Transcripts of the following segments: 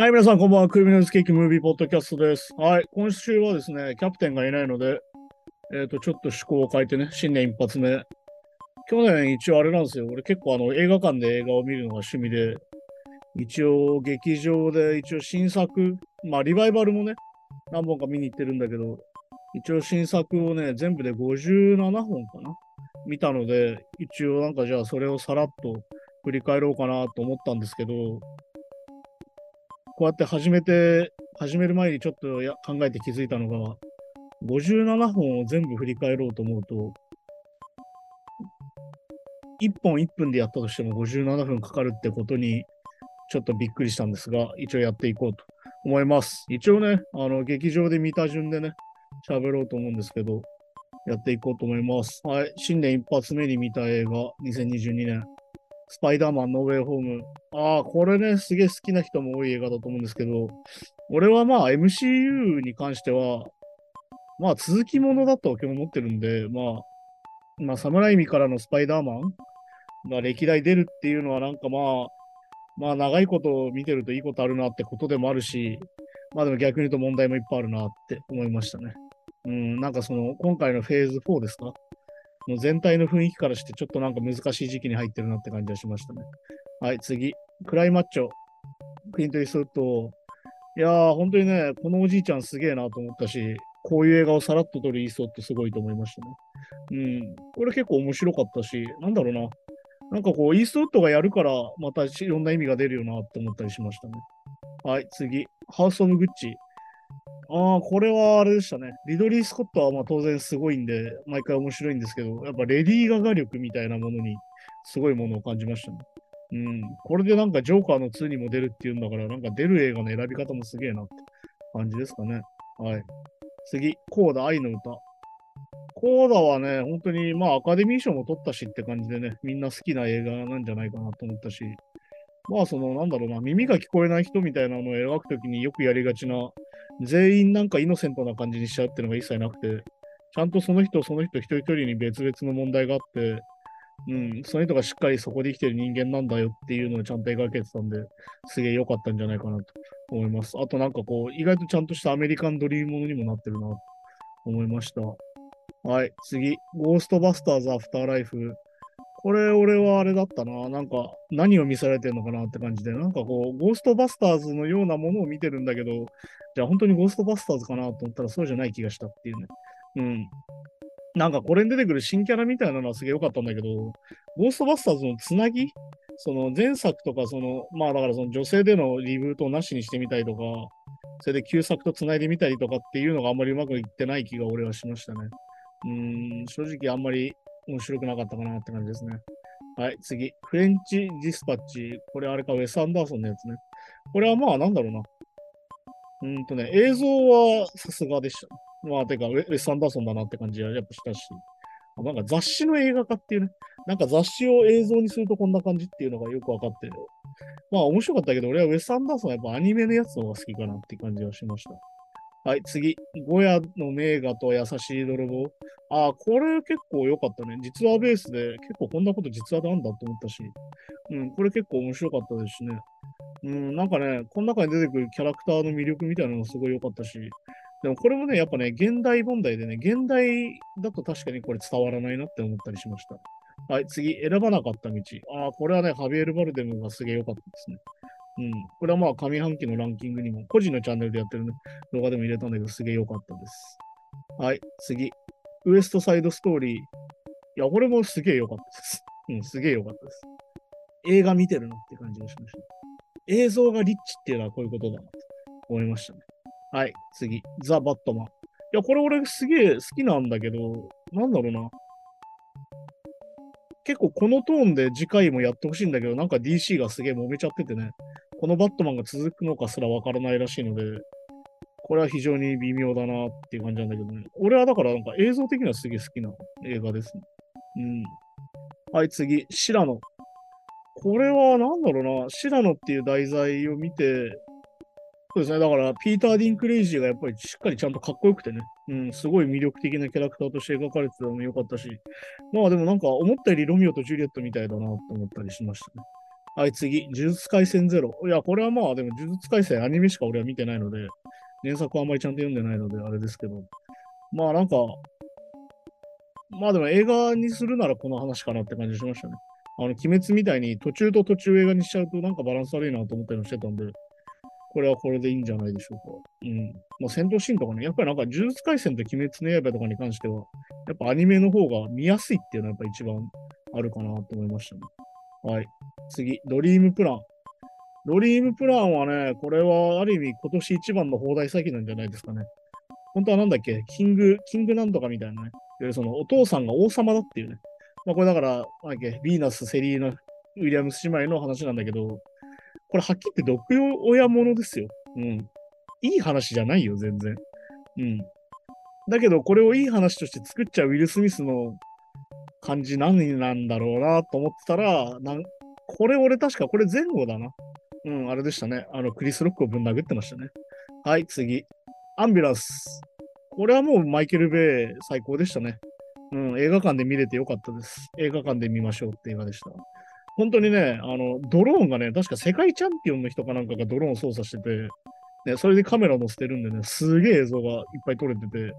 はい、皆さんこんばんは。クリミナルズケーキムービーポッドキャストです。はい、今週はですね、キャプテンがいないので、ちょっと趣向を変えてね、新年一発目。去年一応あれなんですよ。俺結構映画館で映画を見るのが趣味で、一応劇場で一応新作、まあリバイバルもね、何本か見に行ってるんだけど、一応新作をね、全部で57本かな見たので、一応なんかじゃあそれをさらっと振り返ろうかなと思ったんですけど、こうやって始める前にちょっと考えて気づいたのが、57本を全部振り返ろうと思うと、1本1分でやったとしても57分かかるってことにちょっとびっくりしたんですが、一応やっていこうと思います。一応ね、劇場で見た順でね、喋ろうと思うんですけど、やっていこうと思います。はい、新年一発目に見た映画、2022年。スパイダーマンノーウェイホーム。ああ、これね、すげえ好きな人も多い映画だと思うんですけど、俺はまあ MCU に関しては、まあ続きものだと思ってるんで、まあサムライミからのスパイダーマンが歴代出るっていうのはなんかまあ長いこと見てるといいことあるなってことでもあるし、まあでも逆に言うと問題もいっぱいあるなって思いましたね。なんかその今回のフェーズ4ですか？もう全体の雰囲気からしてちょっとなんか難しい時期に入ってるなって感じがしましたね。はい、次。クライマッチョ。クリント・イーストウッド。いやー、本当にね、このおじいちゃんすげえなと思ったし、こういう映画をさらっと撮るイーストってすごいと思いましたね。これ結構面白かったし、なんだろうな。なんかこう、イーストウッドがやるから、またいろんな意味が出るよなって思ったりしましたね。はい、次。ハウス・オブ・グッチ。ああ、これはあれでしたね。リドリー・スコットはまあ当然すごいんで、毎回面白いんですけど、やっぱレディー・ガガ力みたいなものにすごいものを感じましたね。これでなんかジョーカーの2にも出るっていうんだから、なんか出る映画の選び方もすげえなって感じですかね。はい。次、コーダ愛の歌。コーダはね、本当にまあアカデミー賞も取ったしって感じでね、みんな好きな映画なんじゃないかなと思ったし、まあそのなんだろうな、耳が聞こえない人みたいなのを描くときによくやりがちな、全員なんかイノセントな感じにしちゃうっていうのが一切なくて、ちゃんとその人一人一人に別々の問題があって、その人がしっかりそこで生きてる人間なんだよっていうのをちゃんと描けてたんで、すげえ良かったんじゃないかなと思います。あとなんかこう、意外とちゃんとしたアメリカンドリームものにもなってるなと思いました。はい、次。ゴーストバスターズアフターライフ。これ俺はあれだったな。なんか何を見せられてるのかなって感じで、なんかこうゴーストバスターズのようなものを見てるんだけど、じゃあ本当にゴーストバスターズかなと思ったらそうじゃない気がしたっていうね。なんかこれに出てくる新キャラみたいなのはすげえ良かったんだけど、ゴーストバスターズのつなぎ、その前作とかそのまあだからその女性でのリブートをなしにしてみたりとか、それで旧作とつないでみたりとかっていうのがあんまりうまくいってない気が俺はしましたね。正直あんまり面白くなかったかなって感じですね。はい、次。フレンチ・ディスパッチ。これあれか、ウェス・アンダーソンのやつね。これはまあ、なんだろうな。映像はさすがでした。まあ、てか、ウェス・アンダーソンだなって感じはやっぱしたし。なんか雑誌の映画化っていうね。なんか雑誌を映像にするとこんな感じっていうのがよくわかってる。まあ、面白かったけど、俺はウェス・アンダーソンはやっぱアニメのやつの方が好きかなって感じはしました。はい、次。ゴヤの名画と優しい泥棒。ああ、これ結構良かったね。実話ベースで、結構こんなこと実話なんだと思ったし。これ結構面白かったですしね。なんかね、この中に出てくるキャラクターの魅力みたいなのもすごい良かったし。でもこれもね、やっぱね、現代問題でね、現代だと確かにこれ伝わらないなって思ったりしました。はい、次。選ばなかった道。ああ、これはね、ハビエル・バルデムがすげえ良かったですね。これはまあ上半期のランキングにも、個人のチャンネルでやってる、ね、動画でも入れたんだけど、すげえ良かったです。はい、次。ウエストサイドストーリー。いや、これもすげえ良かったです。すげえ良かったです。映画見てるなって感じがしました。映像がリッチっていうのはこういうことだなと思いましたね。はい、次。ザ・バットマン。いや、これ俺すげえ好きなんだけど、なんだろうな。結構このトーンで次回もやってほしいんだけど、なんか DC がすげえ揉めちゃっててね、このバットマンが続くのかすらわからないらしいので、これは非常に微妙だなっていう感じなんだけどね。俺はだからなんか映像的にはすげえ好きな映画ですね。はい、次、シラノ。これはなんだろうな、シラノっていう題材を見て、そうですね、だからピーター・ディンクレイジーがやっぱりしっかりちゃんとかっこよくてね、すごい魅力的なキャラクターとして描かれてたのも良かったし、まあでもなんか思ったよりロミオとジュリエットみたいだなと思ったりしましたね。はい、次、呪術廻戦ゼロ。いや、これはまあ、でも呪術廻戦アニメしか俺は見てないので、原作はあんまりちゃんと読んでないので、あれですけど。まあなんか、まあでも映画にするならこの話かなって感じしましたね。鬼滅みたいに途中と途中映画にしちゃうとなんかバランス悪いなと思ったりもしてたんで、これはこれでいいんじゃないでしょうか。うん。まあ戦闘シーンとかね、やっぱりなんか呪術廻戦と鬼滅の刃とかに関しては、やっぱアニメの方が見やすいっていうのはやっぱ一番あるかなと思いましたね。はい。次、ドリームプラン。ドリームプランはね、これはある意味今年一番の放題詐欺なんじゃないですかね。本当はなんだっけ、キングなんとかみたいなね。そのお父さんが王様だっていうね。まあこれだから、なんだっけ、ヴィーナス、セリーナ、ウィリアムス姉妹の話なんだけど、これはっきり言って毒親ものですよ。うん。いい話じゃないよ、全然。うん。だけど、これをいい話として作っちゃうウィル・スミスの感じ何なんだろうなと思ってたら、これ俺確かこれ前後だな。うん、あれでしたね。クリス・ロックをぶん殴ってましたね。はい、次。アンビュランス。これはもうマイケル・ベイ最高でしたね。うん、映画館で見れてよかったです。映画館で見ましょうって映画でした。本当にね、ドローンがね、確か世界チャンピオンの人かなんかがドローンを操作してて、ね、それでカメラ載せてるんでね、すげえ映像がいっぱい撮れてて、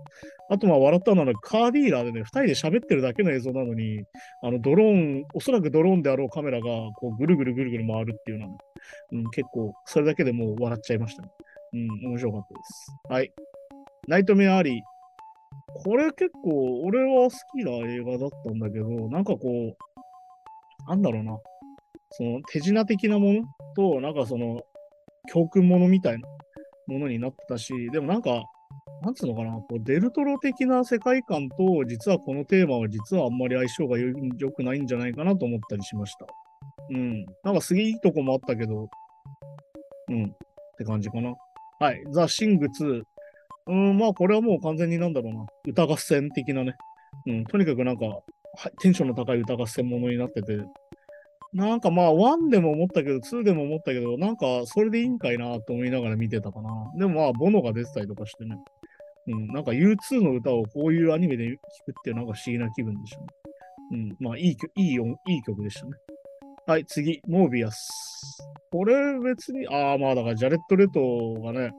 あとまあ笑ったのはカーディーラーでね、2人で喋ってるだけの映像なのに、ドローン、おそらくドローンであろうカメラがこうぐるぐるぐるぐる回るっていうのは、うん、結構それだけでもう笑っちゃいましたね。うん、面白かったです。はい。ナイトメアアリー。これ結構俺は好きな映画だったんだけど、なんかこう、なんだろうな、その手品的なものと、なんかその教訓ものみたいなものになってたし、でもなんか、なんつうのかな、こうデルトロ的な世界観と、実はこのテーマは実はあんまり相性が良くないんじゃないかなと思ったりしました。うん。なんかすげえいいとこもあったけど、うん。って感じかな。はい。ザ・シング2。まあこれはもう完全になんだろうな、歌合戦的なね、うん、とにかくなんかテンションの高い歌合戦ものになってて、なんかまあ1でも思ったけど2でも思ったけど、なんかそれでいいんかいなと思いながら見てたかな。でもまあボノが出てたりとかしてね、うん、なんか U2 の歌をこういうアニメで聴くってなんか不思議な気分でしたね。うん、まあいい曲でしたね。はい、次、モービアス。これ別に、まあだからジャレット・レトがね、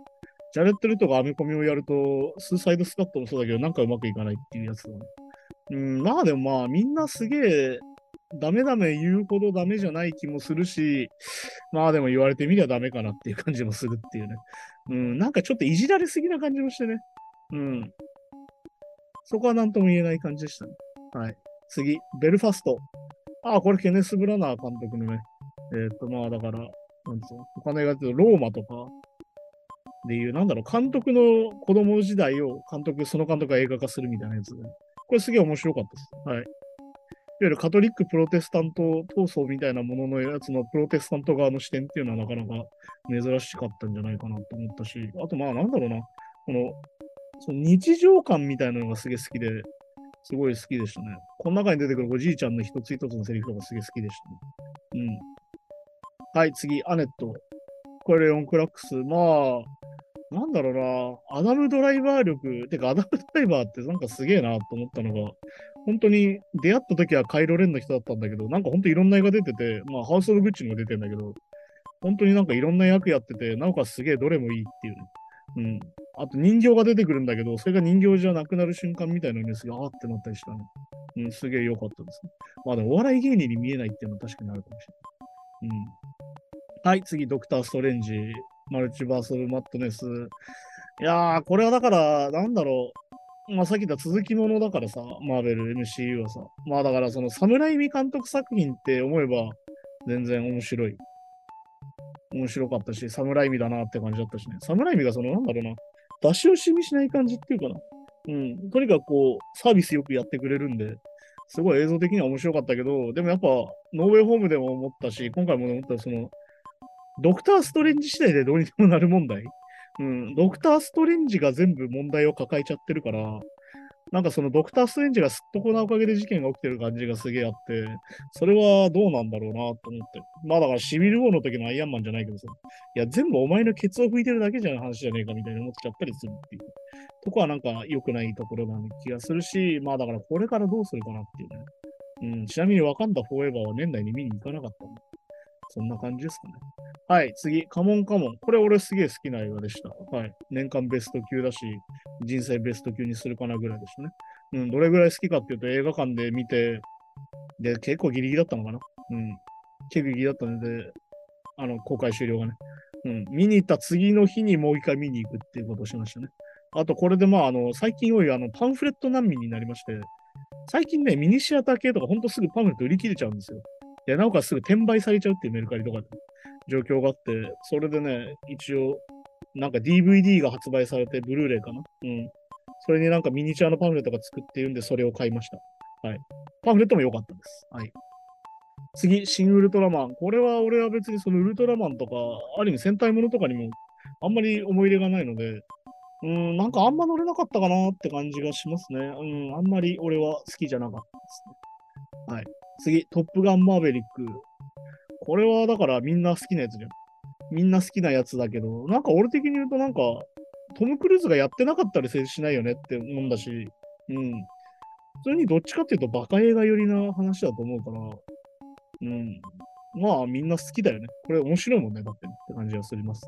ジャレット・レトがアメコミをやると、スーサイド・スカットもそうだけど、なんかうまくいかないっていうやつだね。うん、まあでもまあ、みんなすげえ、ダメ言うほどダメじゃない気もするし、まあでも言われてみりゃダメかなっていう感じもするっていうね。うん、なんかちょっといじられすぎな感じもしてね。うん。そこはなんとも言えない感じでしたね。はい。次、ベルファスト。これケネス・ブラナー監督のね、まあだから、なんつうの、他の映画ってローマとか、でいう、なんだろう、監督の子供時代をその監督が映画化するみたいなやつで、これすげえ面白かったです。はい。いわゆるカトリックプロテスタント闘争みたいなもののやつのプロテスタント側の視点っていうのはなかなか珍しかったんじゃないかなと思ったし、あとまあなんだろうな、その日常感みたいなのがすげえ好きで、すごい好きでしたね。この中に出てくるおじいちゃんの一つ一つのセリフとかすげえ好きでしたね。うん。はい、次、アネット。これレオン・クラックス。まあ、なんだろうな、アダムドライバー力、てかアダムドライバーってなんかすげえなと思ったのが、本当に出会った時はカイロレンの人だったんだけど、なんか本当いろんな映画出てて、まあハウス・オブ・グッチにも出てんだけど、本当になんかいろんな役やってて、なおかつすげえどれもいいっていうね。うん。あと人形が出てくるんだけど、それが人形じゃなくなる瞬間みたいなのにすげえってなったりしたね。うん、すげえ良かったですね。まあでもお笑い芸人に見えないっていうのは確かにあるかもしれない。うん。はい、次、ドクター・ストレンジ。マルチバース・オブ・マットネス。いやー、これはだから、なんだろう。まあ、さっき言った続きものだからさ、マーベル、MCU はさ。まあ、だから、その、サムライミ監督作品って思えば、全然面白い。面白かったし、サムライミだなって感じだったしね。サムライミが、その、なんだろうな、出し惜しみしない感じっていうかな。うん。とにかく、こう、サービスよくやってくれるんで、すごい映像的には面白かったけど、でもやっぱ、ノーウェイホームでも思ったし、今回も思ったその、ドクター・ストレンジ次第でどうにでもなる問題、うん、ドクター・ストレンジが全部問題を抱えちゃってるから、なんかそのドクター・ストレンジがすっとこなおかげで事件が起きてる感じがすげえあって、それはどうなんだろうなと思って。まあだからシビル・ウォーの時のアイアンマンじゃないけどさ、いや全部お前のケツを拭いてるだけじゃない話じゃねえかみたいに思っちゃったりするっていう。とこはなんか良くないところな気がするし、まあだからこれからどうするかなっていうね。うん、ちなみにワカンダ・フォーエバーは年内に見に行かなかったんだ。そんな感じですかね。はい、次、カモンカモン。これ俺すげえ好きな映画でした。はい。年間ベスト級だし、人生ベスト級にするかなぐらいでしたね。うん、どれぐらい好きかっていうと、映画館で見て、で、結構ギリギリだったのかな。うん。結構ギリギリだったので、公開終了がね。うん。見に行った次の日にもう一回見に行くっていうことをしましたね。あと、これでまあ、最近多いパンフレット難民になりまして、最近ね、ミニシアター系とかほんとすぐパンフレット売り切れちゃうんですよ。で、なおかつすぐ転売されちゃうっていうメルカリとかって状況があって、それでね、一応、なんか DVD が発売されて、ブルーレイかな。うん。それになんかミニチュアのパンフレットが作っていうんで、それを買いました。はい。パンフレットも良かったです。はい。次、シン・ウルトラマン。これは俺は別にそのウルトラマンとか、ある意味戦隊ものとかにもあんまり思い入れがないので、なんかあんま乗れなかったかなって感じがしますね。あんまり俺は好きじゃなかったですね。はい。次、トップガンマーベリック。これはだからみんな好きなやつじゃん。みんな好きなやつだけど、なんか俺的に言うとなんか、トム・クルーズがやってなかったら成立しないよねって思うんだし、普通にどっちかっていうとバカ映画寄りな話だと思うから、まあみんな好きだよね。これ面白いもんね、だって、ね、って感じがします。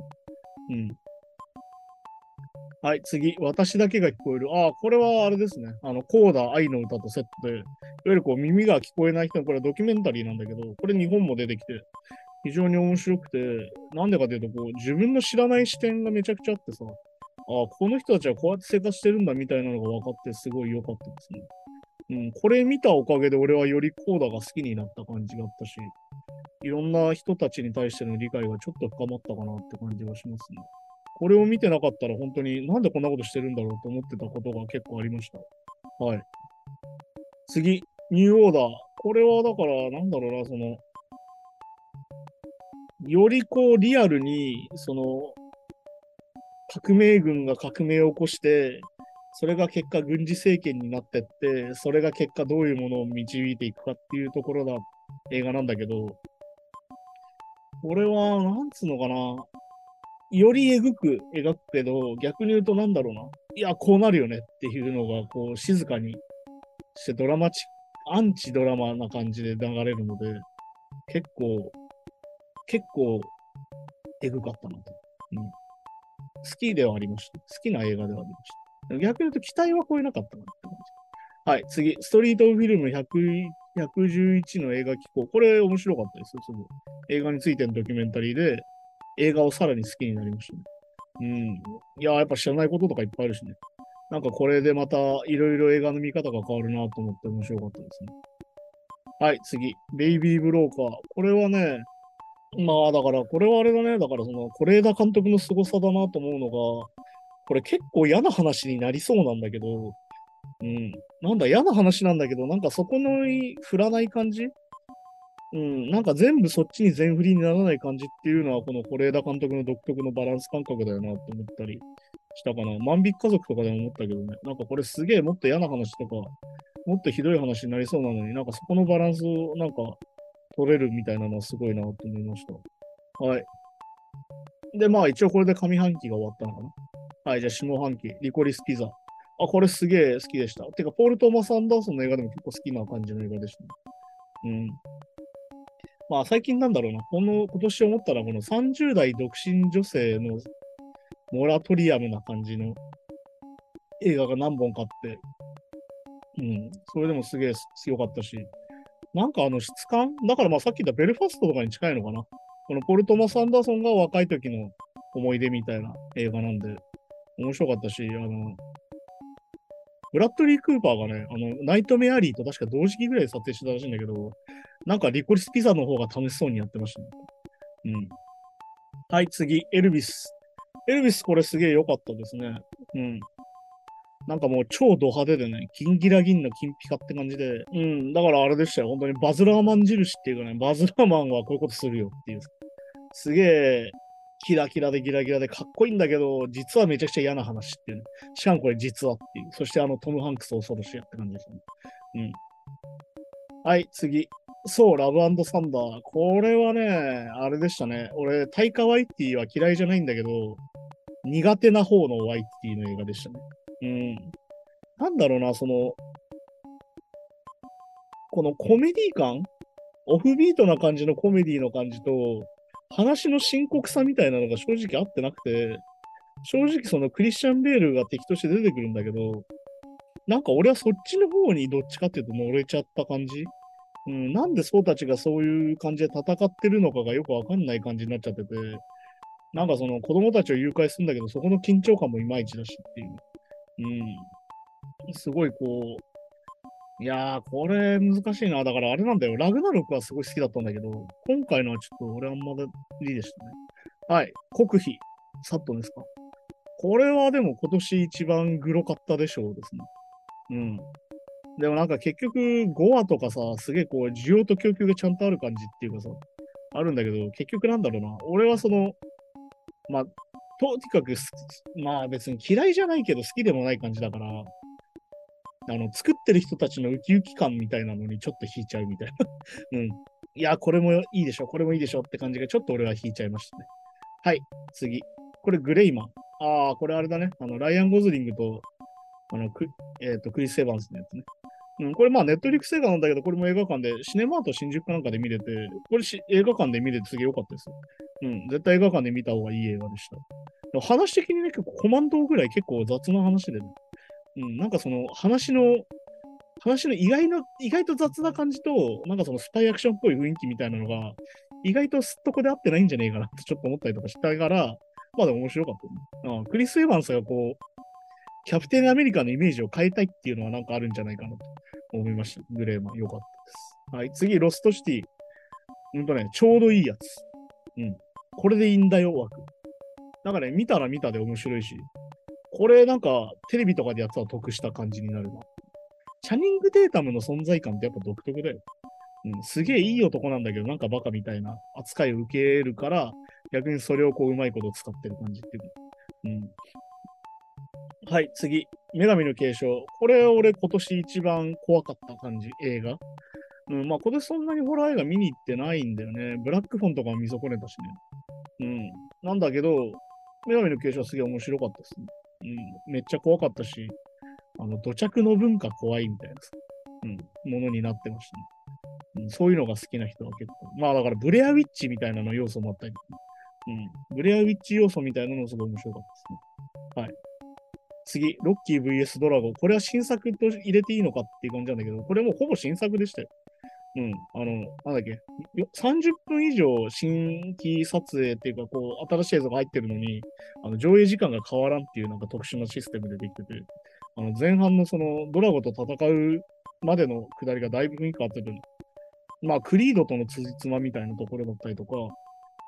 はい、次、私だけが聞こえる。ああ、これはあれですね。コーダ愛の歌とセットで、いわゆるこう耳が聞こえない人の、これはドキュメンタリーなんだけど、これ日本も出てきて、非常に面白くて、なんでかというと、こう、自分の知らない視点がめちゃくちゃあってさ、ああ、この人たちはこうやって生活してるんだみたいなのが分かって、すごい良かったですね。これ見たおかげで俺はよりコーダが好きになった感じがあったし、いろんな人たちに対しての理解がちょっと深まったかなって感じがしますね。これを見てなかったら本当になんでこんなことしてるんだろうと思ってたことが結構ありました。はい。次、ニューオーダー。これはだからなんだろうな、よりこうリアルに、革命軍が革命を起こして、それが結果軍事政権になってって、それが結果どういうものを導いていくかっていうところの映画なんだけど、これはなんつうのかな、よりえぐく描くけど、逆に言うとなんだろうな。いや、こうなるよねっていうのが、こう、静かにしてドラマチック、アンチドラマな感じで流れるので、結構、えぐかったなと。好きではありました。好きな映画ではありました。逆に言うと期待は超えなかったなって感じ。はい、次、ストリートフィルム111の映画機構。これ面白かったですよ、すごい。映画についてのドキュメンタリーで、映画をさらに好きになりましたね。いや、やっぱ知らないこととかいっぱいあるしね。なんかこれでまたいろいろ映画の見方が変わるなと思って面白かったですね。はい、次。ベイビー・ブローカー。これはね、まあだから、これはあれだね。だから是枝監督の凄さだなと思うのが、これ結構嫌な話になりそうなんだけど、嫌な話なんだけど、なんかそこの振らない感じなんか全部そっちに全振りにならない感じっていうのは、この是枝監督の独特のバランス感覚だよなと思ったりしたかな。万引き家族とかでも思ったけどね。なんかこれすげえもっと嫌な話とか、もっとひどい話になりそうなのに、なんかそこのバランスをなんか取れるみたいなのはすごいなと思いました。はい。で、まあ一応これで上半期が終わったのかな。はい、じゃあ下半期、リコリス・ピザ。あ、これすげえ好きでした。てか、ポール・トーマス・アンダーソンの映画でも結構好きな感じの映画でしたね。まあ最近なんだろうな、今年思ったらこの30代独身女性のモラトリアムな感じの映画が何本かあって、それでもすげえ強かったし、なんか質感だからまあさっき言ったベルファストとかに近いのかな。このポール・トーマス・アンダーソンが若い時の思い出みたいな映画なんで、面白かったし、ブラッドリー・クーパーがね、ナイトメアリーと確か同時期ぐらいで撮影してたらしいんだけど、なんかリコリスピザの方が楽しそうにやってましたね。はい、次、エルビス。エルビスこれすげえ良かったですね。なんかもう超ド派手でね、金ギラ銀の金ピカって感じで、だからあれでしたよ、本当にバズラーマン印っていうかね、バズラーマンはこういうことするよっていう。すげえ、キラキラでギラギラでかっこいいんだけど、実はめちゃくちゃ嫌な話っていう、ね。しかもこれ実はっていう。そしてトム・ハンクス恐ろしいやって感じですね。はい、次。そう、ラブ&サンダー。これはね、あれでしたね。俺、タイカ・ワイティは嫌いじゃないんだけど、苦手な方のワイティの映画でしたね。なんだろうな、このコメディ感オフビートな感じのコメディの感じと話の深刻さみたいなのが正直合ってなくて、正直そのクリスチャン・ベールが敵として出てくるんだけど、なんか俺はそっちの方にどっちかっていうと乗れちゃった感じ、うん、なんでそうたちがそういう感じで戦ってるのかがよくわかんない感じになっちゃってて、なんかその子供たちを誘拐するんだけどそこの緊張感もいまいちだしっていう、うん、すごいこう、いやーこれ難しいな。だからあれなんだよ、ラグナロクはすごい好きだったんだけど今回のはちょっと俺あんまりでしたね。はい、国費サットンですか。これはでも今年一番グロかったでしょうですね。うん。でもなんか結局5話とかさ、すげえこう需要と供給がちゃんとある感じっていうかさ、あるんだけど、結局なんだろうな。俺はその、まあ、とにかく、まあ別に嫌いじゃないけど好きでもない感じだから、作ってる人たちのウキウキ感みたいなのにちょっと引いちゃうみたいな。うん。いや、これもいいでしょ、これもいいでしょって感じがちょっと俺は引いちゃいましたね。はい、次。これグレイマン。ああ、これあれだね。ライアン・ゴズリングと、クリス・エヴァンスのやつね。うん、これまあ、ネットフリックス映画なんだけど、これも映画館で、シネマート新宿かなんかで見れて、これ映画館で見れてすげえ良かったですよ。うん、絶対映画館で見た方がいい映画でした。でも話的にね、結構コマンドぐらい結構雑な話でね。うん、なんかその話の意外と雑な感じと、なんかそのスパイアクションっぽい雰囲気みたいなのが、意外とすっとこで合ってないんじゃねえかなってちょっと思ったりとかしたから、まあでも面白かった、ね。ああ、クリス・エヴァンスがこう、キャプテンアメリカのイメージを変えたいっていうのはなんかあるんじゃないかなと思いました。グレーマン良かったです。はい、次、ロストシティ。ね、ちょうどいいやつ。うん。これでいいんだよ、枠。だからね、見たら見たで面白いし、これなんかテレビとかでやったら得した感じになるな。チャニング・テータムの存在感ってやっぱ独特だよ。うん、すげえいい男なんだけど、なんかバカみたいな扱いを受けるから、逆にそれをこううまいこと使ってる感じっていうの。うん。はい、次。女神の継承。これ俺今年一番怖かった感じ、映画。うん、まあ今年そんなにホラー映画見に行ってないんだよね。ブラックフォンとかも見損ねたしね。うん。なんだけど、女神の継承はすげえ面白かったですね。うん。めっちゃ怖かったし、土着の文化怖いみたいな、うん、ものになってましたね。そういうのが好きな人は結構。まあだからブレアウィッチみたいなの要素もあったり、うん。ブレアウィッチ要素みたいなのもすごい面白かったですね。はい。次、ロッキー VS ドラゴン。これは新作と入れていいのかっていう感じなんだけど、これもうほぼ新作でしたよ。うん。なんだっけ。30分以上新規撮影っていうか、こう、新しい映像が入ってるのに、上映時間が変わらんっていうなんか特殊なシステムでできてて、前半のそのドラゴンと戦うまでの下りがだいぶ雰囲気変わってて、まあ、クリードとのつじつまみたいなところだったりとか、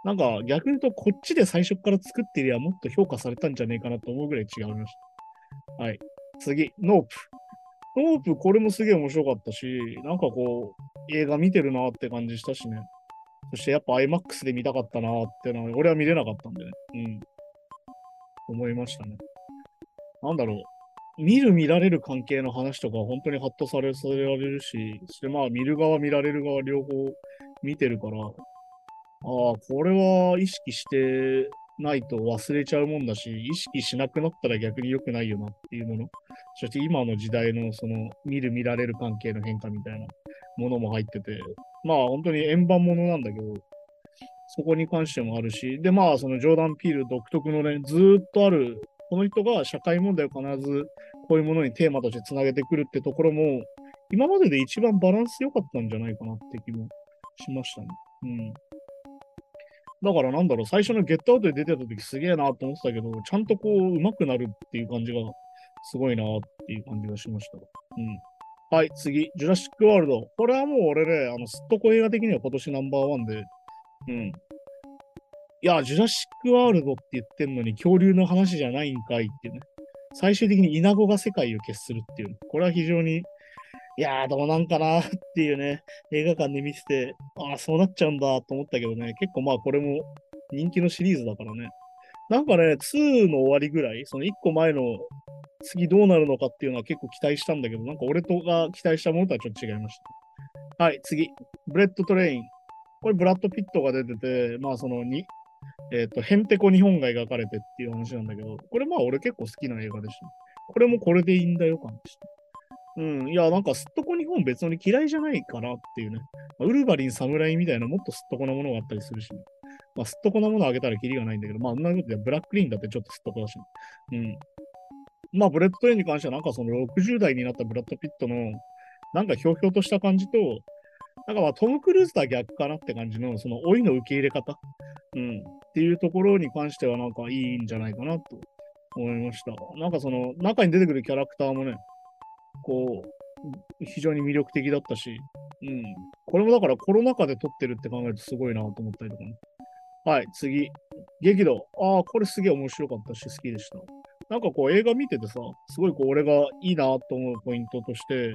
なんか逆に言うとこっちで最初から作っていればもっと評価されたんじゃねえかなと思うぐらい違いました。はい。次、ノープ。ノープ、これもすげえ面白かったし、なんかこう、映画見てるなって感じしたしね。そしてやっぱ IMAX で見たかったなってのは、俺は見れなかったんでね。うん。思いましたね。なんだろう。見る見られる関係の話とか本当にハッとされられるし、そしてまあ見る側見られる側両方見てるから、ああ、これは意識してないと忘れちゃうもんだし、意識しなくなったら逆に良くないよなっていうもの、そして今の時代のその見る見られる関係の変化みたいなものも入ってて、まあ本当に円盤ものなんだけど、そこに関してもあるし、でまあそのジョーダン・ピール独特のね、ずーっとあるこの人が社会問題を必ずこういうものにテーマとしてつなげてくるってところも今までで一番バランス良かったんじゃないかなって気もしましたね。だからなんだろう、最初のゲットアウトで出てた時すげえなと思ってたけど、ちゃんとこう上手くなるっていう感じがすごいなっていう感じがしました。はい、次、ジュラシックワールド。これはもう俺ね、すっとこ映画的には今年ナンバーワンで、いや、ジュラシックワールドって言ってんのに恐竜の話じゃないんかいってね。最終的にイナゴが世界を決するっていう。これは非常に、いやーどうなんかなっていうね、映画館で見てて、ああ、そうなっちゃうんだと思ったけどね、結構まあこれも人気のシリーズだからね。なんかね、2の終わりぐらい、その1個前の次どうなるのかっていうのは結構期待したんだけど、なんか俺とが期待したものとはちょっと違いました。はい、次。ブレッドトレイン。これブラッド・ピットが出てて、まあその2、へんてこ日本が描かれてっていう話なんだけど、これまあ俺結構好きな映画でした。これもこれでいいんだよ感でした。うん、いや、なんかすっとこ日本別に嫌いじゃないかなっていうね。まあ、ウルヴァリン、侍みたいなもっとすっとこなものがあったりするし、まあ、すっとこなものあげたらキリがないんだけど、まあ、なんかブラックリンだってちょっとすっとこだし、ね、うん。まあ、ブレッドトレインに関しては、なんかその60代になったブラッド・ピットの、なんかひょうひょうとした感じと、なんかまあトム・クルーズとは逆かなって感じの、その老いの受け入れ方、うん、っていうところに関しては、なんかいいんじゃないかなと思いました。なんかその、中に出てくるキャラクターもね、こう非常に魅力的だったし、うん、これもだからコロナ禍で撮ってるって考えるとすごいなと思ったりとかね。はい、次。激怒。ああ、これすげえ面白かったし好きでした。なんかこう映画見ててさ、すごいこう俺がいいなと思うポイントとして、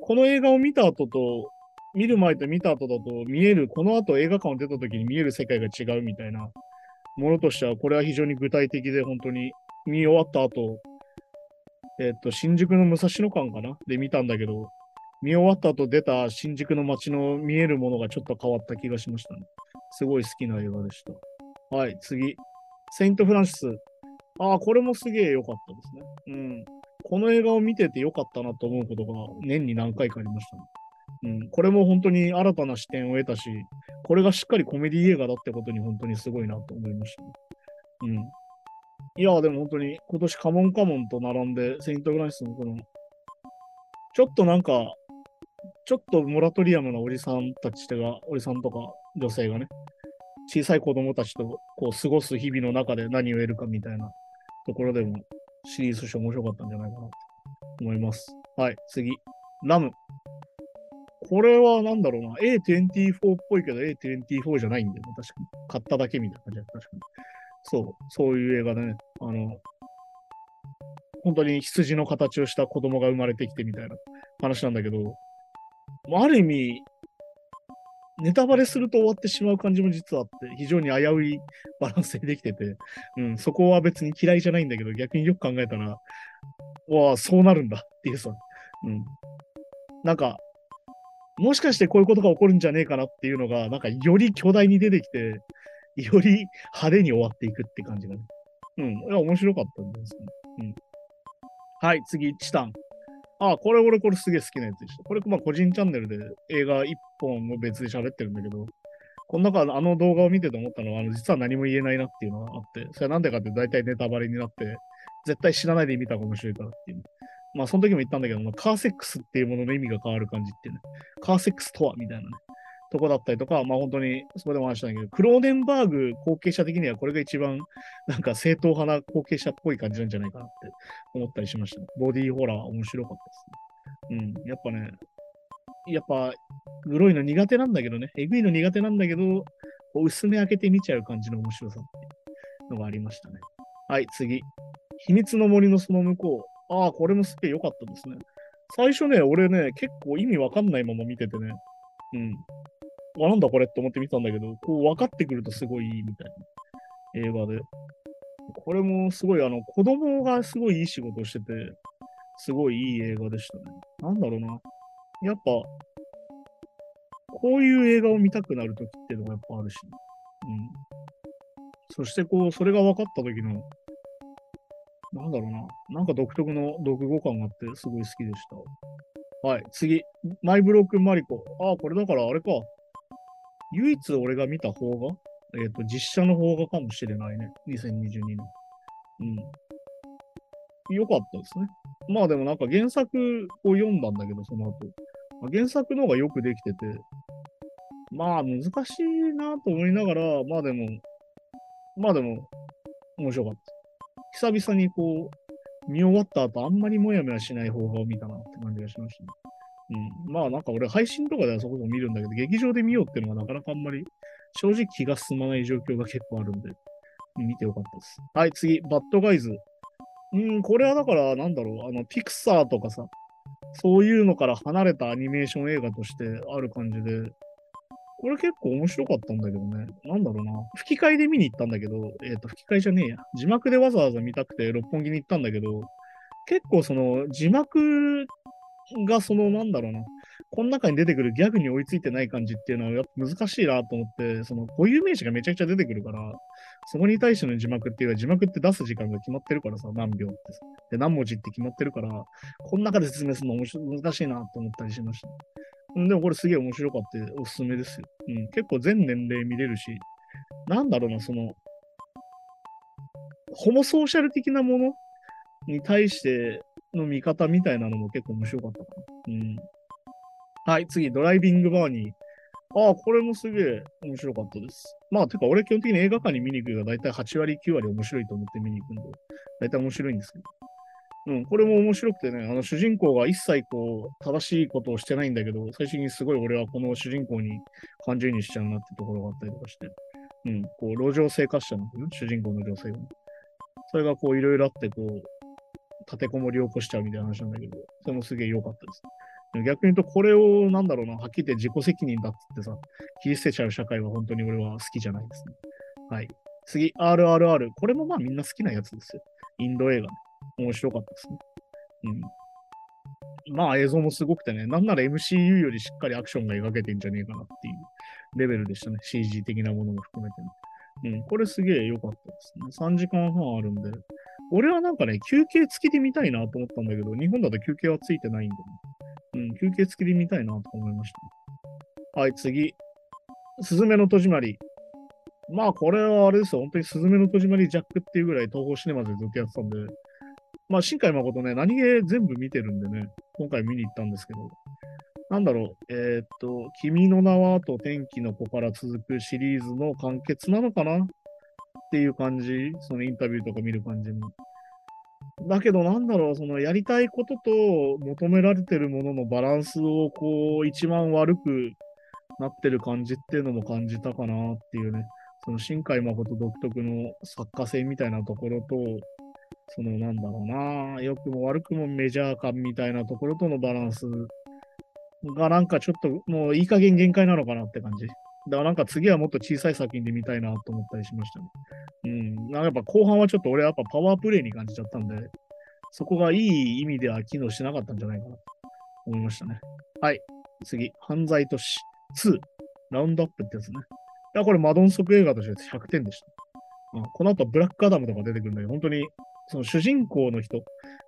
この映画を見た後と、見る前と見た後だと見える、この後映画館を出た時に見える世界が違うみたいなものとしては、これは非常に具体的で本当に見終わった後、新宿の武蔵野館かなで見たんだけど、見終わった後出た新宿の街の見えるものがちょっと変わった気がしましたね。すごい好きな映画でした。はい、次。セイント・フランシス。ああ、これもすげえ良かったですね。うん。この映画を見てて良かったなと思うことが年に何回かありましたね。うん。これも本当に新たな視点を得たし、これがしっかりコメディ映画だってことに本当にすごいなと思いましたね。うん。いやーでも本当に今年カモンカモンと並んでセイント・フランシスのこのちょっとなんかちょっとモラトリアムなおじさんたちがおじさんとか女性がね小さい子供たちとこう過ごす日々の中で何を得るかみたいなところでもシリーズとして面白かったんじゃないかなと思います。はい、次。ラム。これはなんだろうな、 A24 っぽいけど A24 じゃないんだよね。確かに買っただけみたいな感じだった。確かにそういう映画でね、本当に羊の形をした子供が生まれてきてみたいな話なんだけど、ある意味、ネタバレすると終わってしまう感じも実はあって、非常に危ういバランスでできてて、うん、そこは別に嫌いじゃないんだけど、逆によく考えたら、わあ、そうなるんだっていうさ、うん。なんか、もしかしてこういうことが起こるんじゃねえかなっていうのが、なんかより巨大に出てきて、より派手に終わっていくって感じがね。うん。いや、面白かったんですね。うん。はい、次、チタン。あ、これすげえ好きなやつでした。これ、まあ、個人チャンネルで映画一本を別で喋ってるんだけど、この中、あの動画を見てて思ったのは、実は何も言えないなっていうのがあって、それはなんでかって大体ネタバレになって、絶対死なないで見た方が面白いからっていう。まあ、その時も言ったんだけど、まあ、カーセックスっていうものの意味が変わる感じっていうね。カーセックスとはみたいなね。とこだったりとか、まあ本当にそこでも話したんだけど、クローデンバーグ後継者的にはこれが一番なんか正統派な後継者っぽい感じなんじゃないかなって思ったりしました、ね。ボディーホラー面白かったですね。うん、やっぱグロいの苦手なんだけどね、えぐいの苦手なんだけど、薄め開けて見ちゃう感じの面白さっていうのがありましたね。はい、次。秘密の森のその向こう。ああ、これもすげえ良かったですね。最初ね、俺ね、結構意味わかんないまま見ててね、うん。あ、なんだこれって思って見たんだけど、こう分かってくるとすごいいいみたいな映画で。これもすごい、子供がすごいいい仕事をしてて、すごいいい映画でしたね。なんだろうな。やっぱ、こういう映画を見たくなるときっていうのがやっぱあるし、うん。そしてこう、それが分かったときの、なんだろうな。なんか独特の読語感があって、すごい好きでした。はい、次。マイブロークンマリコ。ああ、これだからあれか。唯一俺が見た邦画、実写の邦画かもしれないね。2022年。うん。よかったですね。まあでもなんか原作を読んだんだけど、その後。まあ、原作の方がよくできてて、まあ難しいなと思いながら、まあでも、面白かった。久々にこう、見終わった後、あんまりもやもやしない邦画を見たなって感じがしましたね。うん、まあなんか俺配信とかではそこでも見るんだけど、劇場で見ようっていうのはなかなかあんまり正直気が進まない状況が結構あるんで、見てよかったです。はい、次、バッドガイズ。これはだからなんだろう、ピクサーとかさ、そういうのから離れたアニメーション映画としてある感じで、これ結構面白かったんだけどね。なんだろうな。吹き替えで見に行ったんだけど、吹き替えじゃねえや。字幕でわざわざ見たくて六本木に行ったんだけど、結構その字幕がそのなんだろうな、この中に出てくるギャグに追いついてない感じっていうのはやっぱ難しいなと思って、その固有名詞がめちゃくちゃ出てくるから、そこに対しての字幕っていうか、字幕って出す時間が決まってるからさ、何秒ってで何文字って決まってるから、この中で説明するの難しいなと思ったりしました。でもこれすげえ面白かったおすすめですよ。うん、結構全年齢見れるし、なんだろうな、そのホモソーシャル的なものに対しての見方みたいなのも結構面白かったかな。うん。はい、次、ドライビングバーニー。ああ、これもすげえ面白かったです。まあ、てか俺基本的に映画館に見に行くのがだいたい8割、9割面白いと思って見に行くんで、だいたい面白いんですけど。うん、これも面白くてね、主人公が一切こう、正しいことをしてないんだけど、最終的にすごい俺はこの主人公に感情移入しちゃうなってところがあったりとかして、うん、こう、路上生活者なんだよね、主人公の女性が。それがこう、いろいろあってこう、立てこもりを起こしちゃうみたいな話なんだけど、それもすげえ良かったです。逆に言うと、これをなんだろうな、はっきり言って自己責任だっつってさ、切り捨てちゃう社会は本当に俺は好きじゃないですね。はい。次、RRR。これもまあみんな好きなやつですよ。インド映画。面白かったですね。うん。まあ映像もすごくてね、なんなら MCU よりしっかりアクションが描けてんじゃねえかなっていうレベルでしたね。CG 的なものも含めてね。うん、これすげえ良かったですね。3時間半あるんで。俺はなんかね、休憩付きで見たいなと思ったんだけど、日本だと休憩はついてないんでね。うん、休憩付きで見たいなと思いました。はい、次。すずめの戸締まり。まあ、これはあれですよ。本当にすずめの戸締まりジャックっていうぐらい東宝シネマズでずっとやってたんで。まあ、新海誠ね、何気全部見てるんでね、今回見に行ったんですけど。なんだろう、君の名はと天気の子から続くシリーズの完結なのかなっていう感じ、そのインタビューとか見る感じに。だけどなんだろう、そのやりたいことと求められてるもののバランスをこう一番悪くなってる感じっていうのも感じたかなっていうね、その新海誠独特の作家性みたいなところと、そのなんだろうな、良くも悪くもメジャー感みたいなところとのバランスがなんかちょっともういい加減限界なのかなって感じ。だからなんか次はもっと小さい作品で見たいなと思ったりしましたね。うん。なんかやっぱ後半はちょっと俺はやっぱパワープレイに感じちゃったんで、そこがいい意味では機能しなかったんじゃないかなと思いましたね。はい。次。犯罪都市2。ラウンドアップってやつね。いや、これマドンソク映画として100点でした。うん、この後ブラックアダムとか出てくるんだけど、本当にその主人公の人、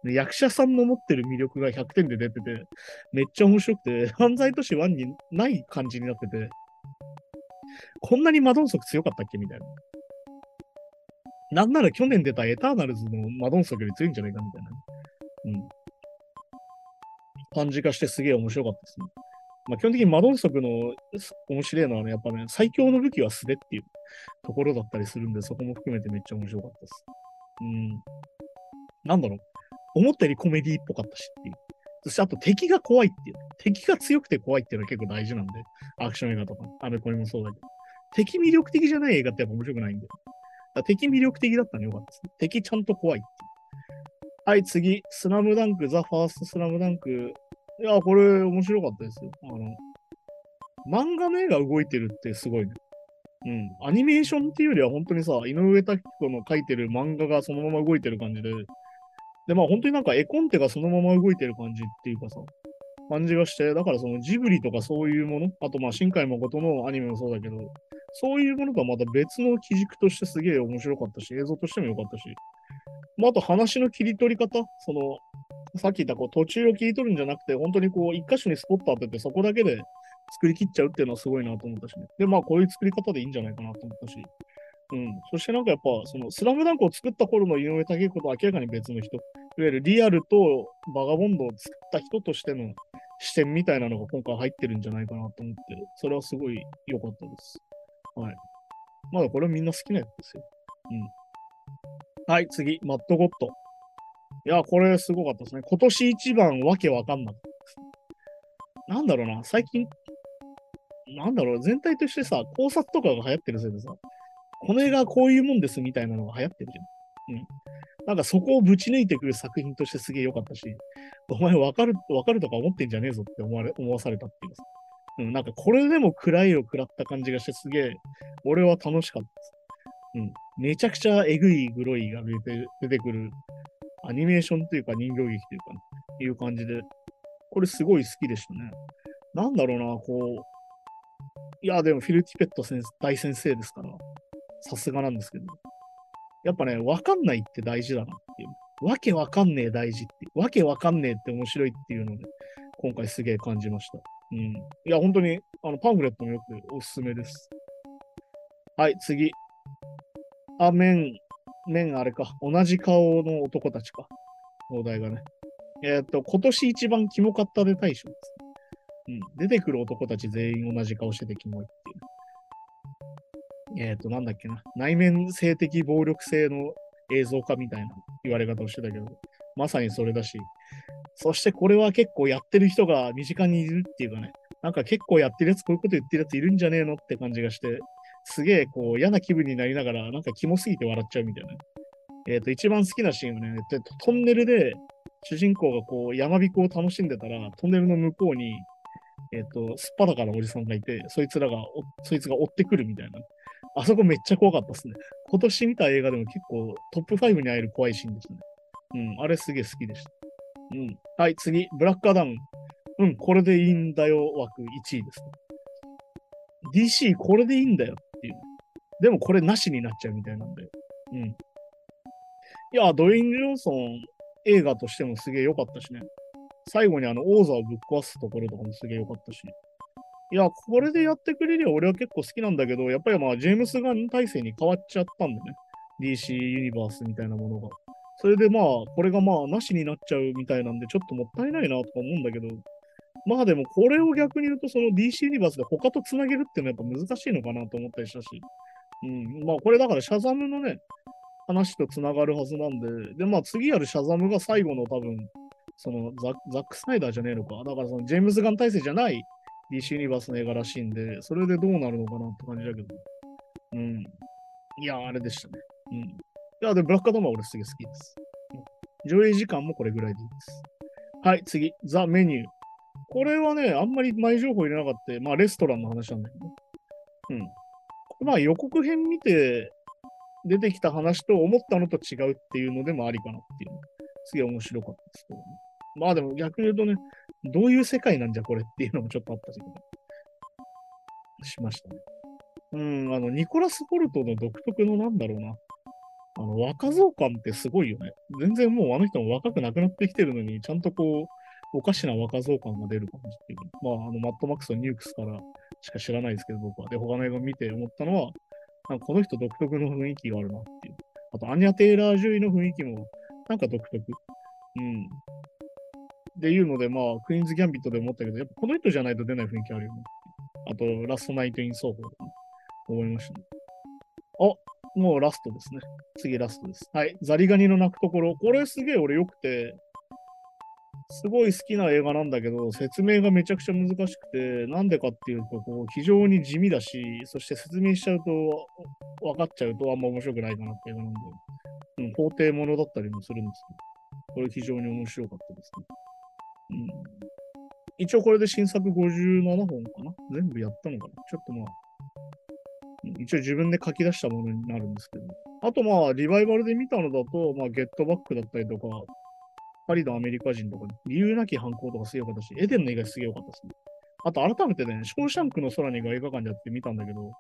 役者さんの持ってる魅力が100点で出てて、めっちゃ面白くて、犯罪都市1にない感じになってて、こんなにマドンソク強かったっけみたいな。なんなら去年出たエターナルズのマドンソクより強いんじゃないかみたいな。うん。感じがしてすげえ面白かったですね。まあ、基本的にマドンソクの面白いのはね、やっぱね、最強の武器は素手っていうところだったりするんで、そこも含めてめっちゃ面白かったです。うん、なんだろう、思ったよりコメディっぽかったしっていう。そしてあと敵が怖いっていう。敵が強くて怖いっていうのは結構大事なんで、アクション映画とか、あれこれもそうだけど。敵魅力的じゃない映画ってやっぱ面白くないんで。だから敵魅力的だったのよかったですね。敵ちゃんと怖いっていう。はい、次、スラムダンク、ザ・ファーストスラムダンク。いや、これ面白かったですよ。漫画の絵が動いてるってすごいね。うん、アニメーションっていうよりは本当にさ、井上拓子の描いてる漫画がそのまま動いてる感じで、で、まあ本当になんか絵コンテがそのまま動いてる感じっていうかさ、感じがして、だからそのジブリとかそういうもの、あとまあ新海誠のアニメもそうだけど、そういうものとはまた別の基軸としてすげえ面白かったし、映像としても良かったし、まああと話の切り取り方、その、さっき言ったこう途中を切り取るんじゃなくて、本当にこう一箇所にスポット当ててそこだけで、作り切っちゃうっていうのはすごいなと思ったしね。で、まあこういう作り方でいいんじゃないかなと思ったし。うん。そしてなんかやっぱ、そのスラムダンクを作った頃の井上武彦と明らかに別の人、いわゆるリアルとバガボンドを作った人としての視点みたいなのが今回入ってるんじゃないかなと思って、それはすごい良かったです。はい。まだこれはみんな好きなやつですよ。うん。はい、次、マッドゴッド。いや、これすごかったですね。今年一番わけわかんなかったです。なんだろうな、最近、なんだろう、全体としてさ、考察とかが流行ってるせいでさ、この映画はこういうもんですみたいなのが流行ってるじゃん。うん。なんかそこをぶち抜いてくる作品としてすげえ良かったし、お前わかるとか思ってんじゃねえぞって思わされたっていうさ。うん、なんかこれでも暗いを食らった感じがしてすげえ、俺は楽しかったです。うん。めちゃくちゃえぐいグロいが出てくるアニメーションというか人形劇というか、いう感じで、これすごい好きでしたね。なんだろうな、こう、いや、でもフィル・ティペット大先生ですから、さすがなんですけど、やっぱね、わかんないって大事だなっていう、わけわかんねえ大事って、わけわかんねえって面白いっていうので、今回すげえ感じました。うん。いや、本当に、パンフレットもよくおすすめです。はい、次。あ、面あれか。同じ顔の男たちか。お題がね。今年一番キモかったで大賞ですね。うん。出てくる男たち全員同じ顔しててキモいっていう。なんだっけな。内面性的暴力性の映像化みたいな言われ方をしてたけど、まさにそれだし。そしてこれは結構やってる人が身近にいるっていうかね。なんか結構やってるやつ、こういうこと言ってるやついるんじゃねえのって感じがして、すげえこう嫌な気分になりながら、なんかキモすぎて笑っちゃうみたいな。一番好きなシーンはね、トンネルで主人公がこう山びこを楽しんでたら、トンネルの向こうに、すっぱだかなおじさんがいて、そいつが追ってくるみたいな。あそこめっちゃ怖かったですね。今年見た映画でも結構トップ5に入る怖いシーンですね。うん、あれすげえ好きでした。うん。はい、次、ブラックアダム。うん、これでいいんだよ枠1位ですね。DC これでいいんだよっていう。でもこれなしになっちゃうみたいなんで。うん。いや、ドウェイン・ジョンソン映画としてもすげえ良かったしね。最後に王座をぶっ壊すところとかもすげえ良かったし。いや、これでやってくれりゃ俺は結構好きなんだけど、やっぱりジェームス・ガン体制に変わっちゃったんだね。DC ユニバースみたいなものが。それでこれがなしになっちゃうみたいなんで、ちょっともったいないなとか思うんだけど、でもこれを逆に言うと、その DC ユニバースで他とつなげるっていうのはやっぱ難しいのかなと思ったりしたし、うん、これだからシャザムのね、話とつながるはずなんで、で、次やるシャザムが最後の多分、そのザック・スナイダーじゃねえのか、だからそのジェームズ・ガン体制じゃない DC ユニバースの映画らしいんで、それでどうなるのかなって感じだけど、うん、いや、あれでしたね。うんいや、でもブラックアダムは俺すげえ好きです。上映時間もこれぐらいでいいです。はい、次。ザ・メニュー。これはね、あんまり前情報入れなかった。レストランの話なんだけどね。うん。予告編見て出てきた話と思ったのと違うっていうのでもありかなっていう。すげえ面白かったですけどね。でも逆に言うとね、どういう世界なんじゃこれっていうのもちょっとあったけど、ね、しましたね。うん、ニコラス・ホルトの独特のなんだろうな。若造感ってすごいよね。全然もうあの人も若くなくなってきてるのに、ちゃんとこう、おかしな若造感が出る感じっていう。マッドマックスのニュークスからしか知らないですけど、僕は。で、他の映画見て思ったのは、この人独特の雰囲気があるなっていう。あと、アニャ・テイラー・ジュイの雰囲気も、なんか独特。うん。っていうので、クイーンズ・ギャンビットで思ったけど、やっぱこの人じゃないと出ない雰囲気あるよね。あと、ラスト・ナイト・イン・ソーホーとか、思いましたね。もうラストですね。次ラストです。はい。ザリガニの鳴くところ。これすげえ俺良くて、すごい好きな映画なんだけど、説明がめちゃくちゃ難しくて、なんでかっていうと、非常に地味だし、そして説明しちゃうと、分かっちゃうとあんま面白くないかなって映画なんで、法廷ものだったりもするんですけど、これ非常に面白かったですね。一応これで新作57本かな全部やったのかなちょっと一応自分で書き出したものになるんですけど。あとリバイバルで見たのだと、ゲットバックだったりとか、パリのアメリカ人とか、理由なき犯行とかすげえ良かったし、エデンの映画すげえ良かったですね。あと改めてね、ショーシャンクの空にが映画館でやってみたんだけど、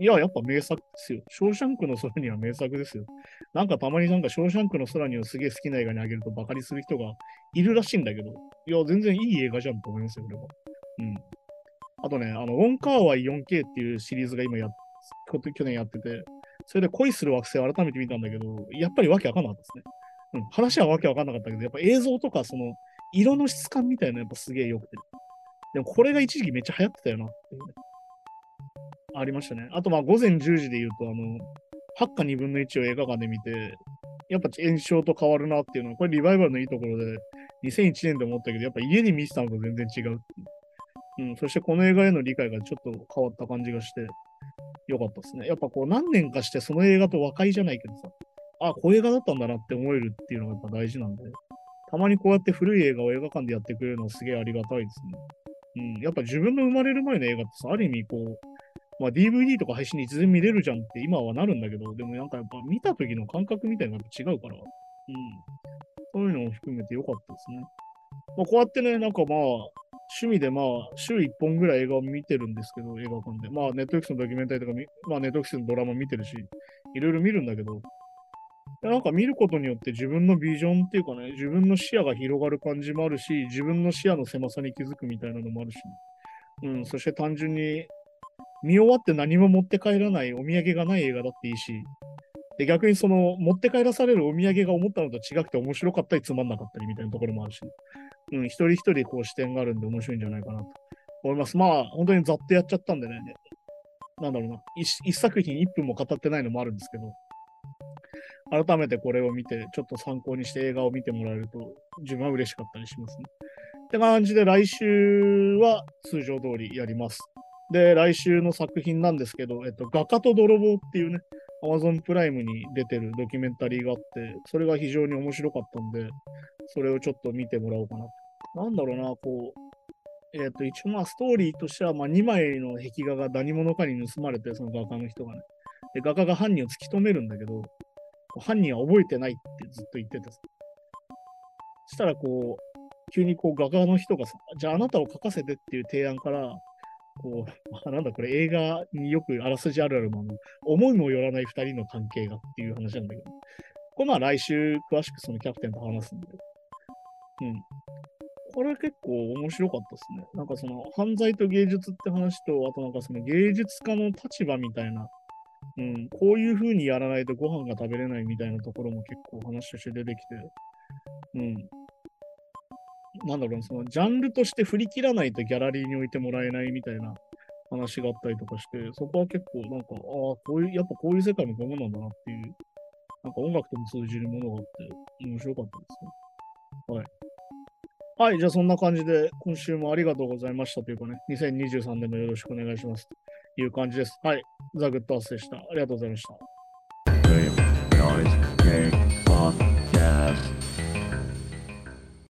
いや、やっぱ名作ですよ。ショーシャンクの空には名作ですよ。なんかたまにショーシャンクの空にをすげえ好きな映画にあげるとバカにする人がいるらしいんだけど、いや、全然いい映画じゃんと思いますよ、俺は。うん。あとね、ウォンカーワイ 4K っていうシリーズが今去年やってて、それで恋する惑星を改めて見たんだけど、やっぱりわけわかんなかったですね。うん、話はわけわかんなかったけど、やっぱ映像とかその色の質感みたいなやっぱすげえ良くて。でもこれが一時期めっちゃ流行ってたよなっていう、ね。ありましたね。あと午前10時で言うと、8か2分の1を映画館で見て、やっぱ炎症と変わるなっていうのは、これリバイバルのいいところで、2001年で思ったけど、やっぱ家で見てたのと全然違うっていう。うん、そしてこの映画への理解がちょっと変わった感じがしてよかったですね。やっぱ何年かしてその映画と和解じゃないけどさ、あ、こういう映画だったんだなって思えるっていうのがやっぱ大事なんで、たまにこうやって古い映画を映画館でやってくれるのはすげえありがたいですね。うん、やっぱ自分の生まれる前の映画ってさ、ある意味DVD とか配信でいつでも見れるじゃんって今はなるんだけど、でもなんかやっぱ見た時の感覚みたいなのが違うから、そういうのも含めてよかったですね。まあ、こうやってね、なんかまあ、趣味でまあ、週1本ぐらい映画を見てるんですけど、映画館で。まあ、Netflix のドキュメンタリーとか、まあ、Netflix のドラマ見てるし、いろいろ見るんだけど、なんか見ることによって自分のビジョンっていうかね、自分の視野が広がる感じもあるし、自分の視野の狭さに気づくみたいなのもあるし、うん、そして単純に、見終わって何も持って帰らない、お土産がない映画だっていいし、で逆にその持って帰らされるお土産が思ったのと違くて面白かったりつまんなかったりみたいなところもあるし、うん、一人一人こう視点があるんで面白いんじゃないかなと思います。まあ本当にざっとやっちゃったんでね、なんだろうな、一作品1分も語ってないのもあるんですけど、改めてこれを見てちょっと参考にして映画を見てもらえると自分は嬉しかったりしますね。って感じで来週は通常通りやります。で、来週の作品なんですけど、画家と泥棒っていうね、Amazon プライムに出てるドキュメンタリーがあって、それが非常に面白かったんで、それをちょっと見てもらおうかな。なんだろうな、こう、一応まあストーリーとしては、まあ2枚の壁画が何者かに盗まれて、その画家の人がね。で、画家が犯人を突き止めるんだけど、犯人は覚えてないってずっと言っててさ。そしたらこう、急にこう画家の人がさ、じゃああなたを描かせてっていう提案から、こうまあ、なんだこれ映画によくあらすじあるあるもの、思いもよらない2人の関係がっていう話なんだけど、これまあ来週詳しくそのキャプテンと話すんで、うん、これ結構面白かったですね。なんかその犯罪と芸術って話と、あとなんかその芸術家の立場みたいな、うん、こういう風にやらないとご飯が食べれないみたいなところも結構話として出てきて、うん。なんだろう、そのジャンルとして振り切らないとギャラリーに置いてもらえないみたいな話があったりとかして、そこは結構なんか、ああ、やっぱこういう世界のものなんだなっていう、なんか音楽とも通じるものがあって面白かったですね。はいはい、じゃあそんな感じで今週もありがとうございましたというかね、2023年もよろしくお願いしますという感じです。はい、ザ・グッドアースでした。ありがとうございました。